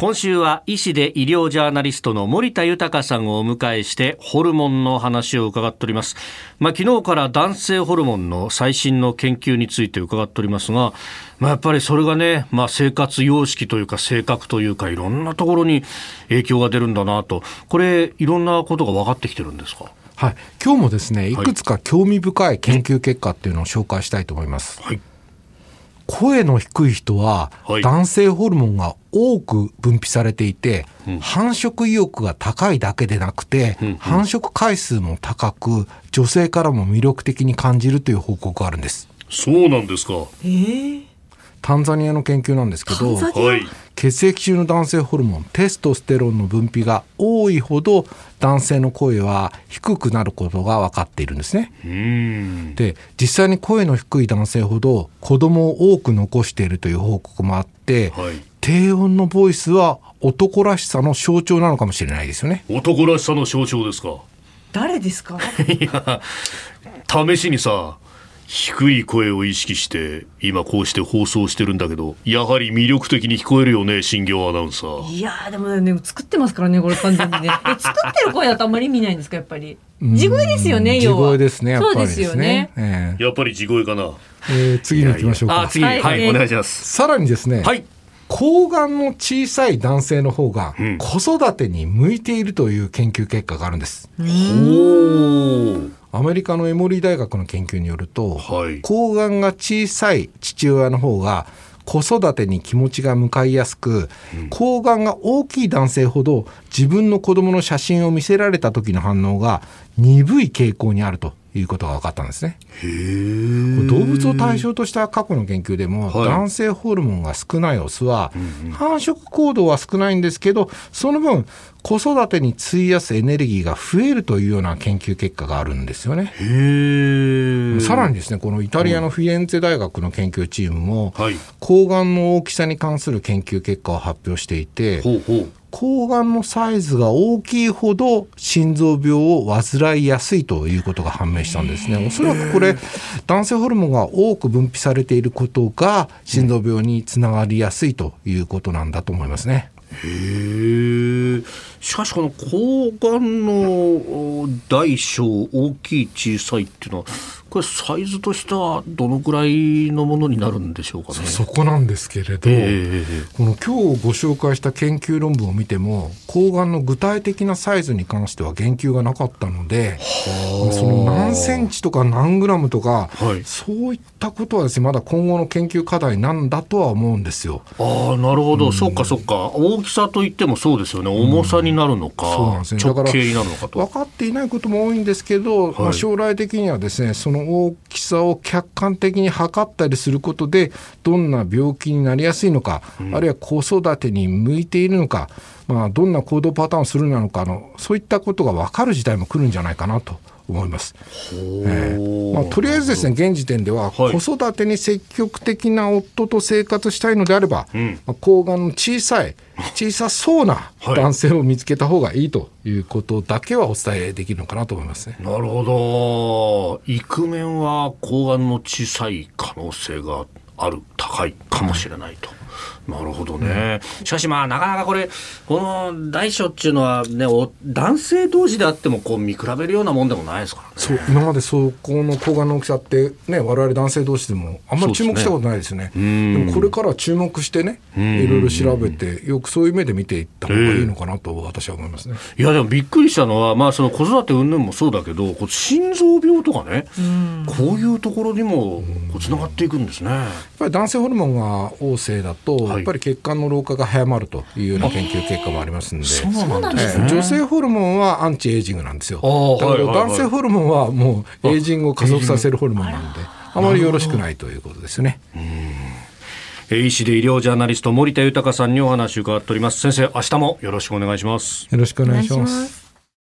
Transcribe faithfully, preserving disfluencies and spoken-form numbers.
今週は医師で医療ジャーナリストの森田豊さんをお迎えしてホルモンの話を伺っております。まあ、昨日から男性ホルモンの最新の研究について伺っておりますが、まあ、やっぱりそれがね、まあ、生活様式というか性格というかいろんなところに影響が出るんだなと、これいろんなことが分かってきてるんですか？はい、今日もですね、いくつか興味深い研究結果っていうのを紹介したいと思います。はい、声の低い人は男性ホルモンが多く分泌されていて、うん、繁殖意欲が高いだけでなくて、うんうん、繁殖回数も高く、女性からも魅力的に感じるという報告があるんです。そうなんですか。えー、タンザニアの研究なんですけど、はい、血液中の男性ホルモンテストステロンの分泌が多いほど男性の声は低くなることが分かっているんですね。うーん。で、実際に声の低い男性ほど子供を多く残しているという報告もあって、はい、低音のボイスは男らしさの象徴なのかもしれないですよね。男らしさの象徴ですか。誰ですか？いや、試しにさ、低い声を意識して今こうして放送してるんだけど、やはり魅力的に聞こえるよね、新業アナウンサー。いやー、でもね、作ってますからね、これ完全にね。作ってる声だとあんまり意味ないんですか？やっぱり地声ですよね。要は地声ですね。やっぱりですね。えー、やっぱり地声かな。えー、次に行きましょうか。いやいや、あ、次、はい、はい、お願いします。さらにですね、はい、睾丸の小さい男性の方が子育てに向いているという研究結果があるんです。うん、おー、アメリカのエモリー大学の研究によると、はい、睾丸が小さい父親の方が子育てに気持ちが向かいやすく、うん、睾丸が大きい男性ほど自分の子供の写真を見せられた時の反応が鈍い傾向にあるということが分かったんですね。へー。動物を対象とした過去の研究でも、はい、男性ホルモンが少ないオスは、うんうん、繁殖行動は少ないんですけど、その分子育てに費やすエネルギーが増えるというような研究結果があるんですよね。へー。さらにですね、このイタリアのフィレンツェ大学の研究チームも、はい、睾丸の大きさに関する研究結果を発表していて、ほうほう、睾丸のサイズが大きいほど心臓病を患いやすいということが判明したんですね。おそらくこれ、男性ホルモンが多く分泌されていることが心臓病につながりやすいということなんだと思いますね。へー。しかしこの睾丸の大小大きい小さいっていうのは、これサイズとしてはどのくらいのものになるんでしょうかね。そ, そこなんですけれど、えー、この今日ご紹介した研究論文を見ても、睾丸の具体的なサイズに関しては言及がなかったので、その何センチとか何グラムとか、はい、そういったことはですね、まだ今後の研究課題なんだとは思うんですよ。ああ、なるほど、うん、そっかそっか。大きさといってもそうですよね。重さになるのか、うん、そうなんですね、直径になるのかと。分かっていないことも多いんですけど、はい、まあ、将来的にはですね、その大きさを客観的に測ったりすることで、どんな病気になりやすいのか、うん、あるいは子育てに向いているのか、まあ、どんな行動パターンをするなのかの、そういったことが分かる時代も来るんじゃないかなと思います。えーまあ、とりあえずですね、現時点では、はい、子育てに積極的な夫と生活したいのであれば、うんまあ、睾丸の小さい小さそうな男性を見つけた方がいいということだけはお伝えできるのかなと思いますね。なるほど。イクメンは睾丸の小さい可能性がある、高いかもしれないと。はい、なるほどね。しかしまあなかなかこれ、この大小っていうのはね、男性同士であってもこう見比べるようなもんでもないですからね。そう、今までそこの睾丸の大きさってね、我々男性同士でもあんまり注目したことないですよね。 そうですね。でもこれから注目してね、いろいろ調べて、よくそういう目で見ていった方がいいのかなと私は思いますね。えー、いやでもびっくりしたのは、まあその子育て云々もそうだけど、こう心臓病とかね、こういうところにもつながっていくんですね。やっぱり男性ホルモンが旺盛だと、はい、やっぱり血管の老化が早まるというような研究結果もありますので、そうなんですね。女性ホルモンはアンチエイジングなんですよ。だけど男性ホルモンはもうエイジングを加速させるホルモンなんで、あまりよろしくないということですね。うん、医師で医療ジャーナリスト森田豊さんにお話を伺っております。先生、明日もよろしくお願いします。よろしくお願いします。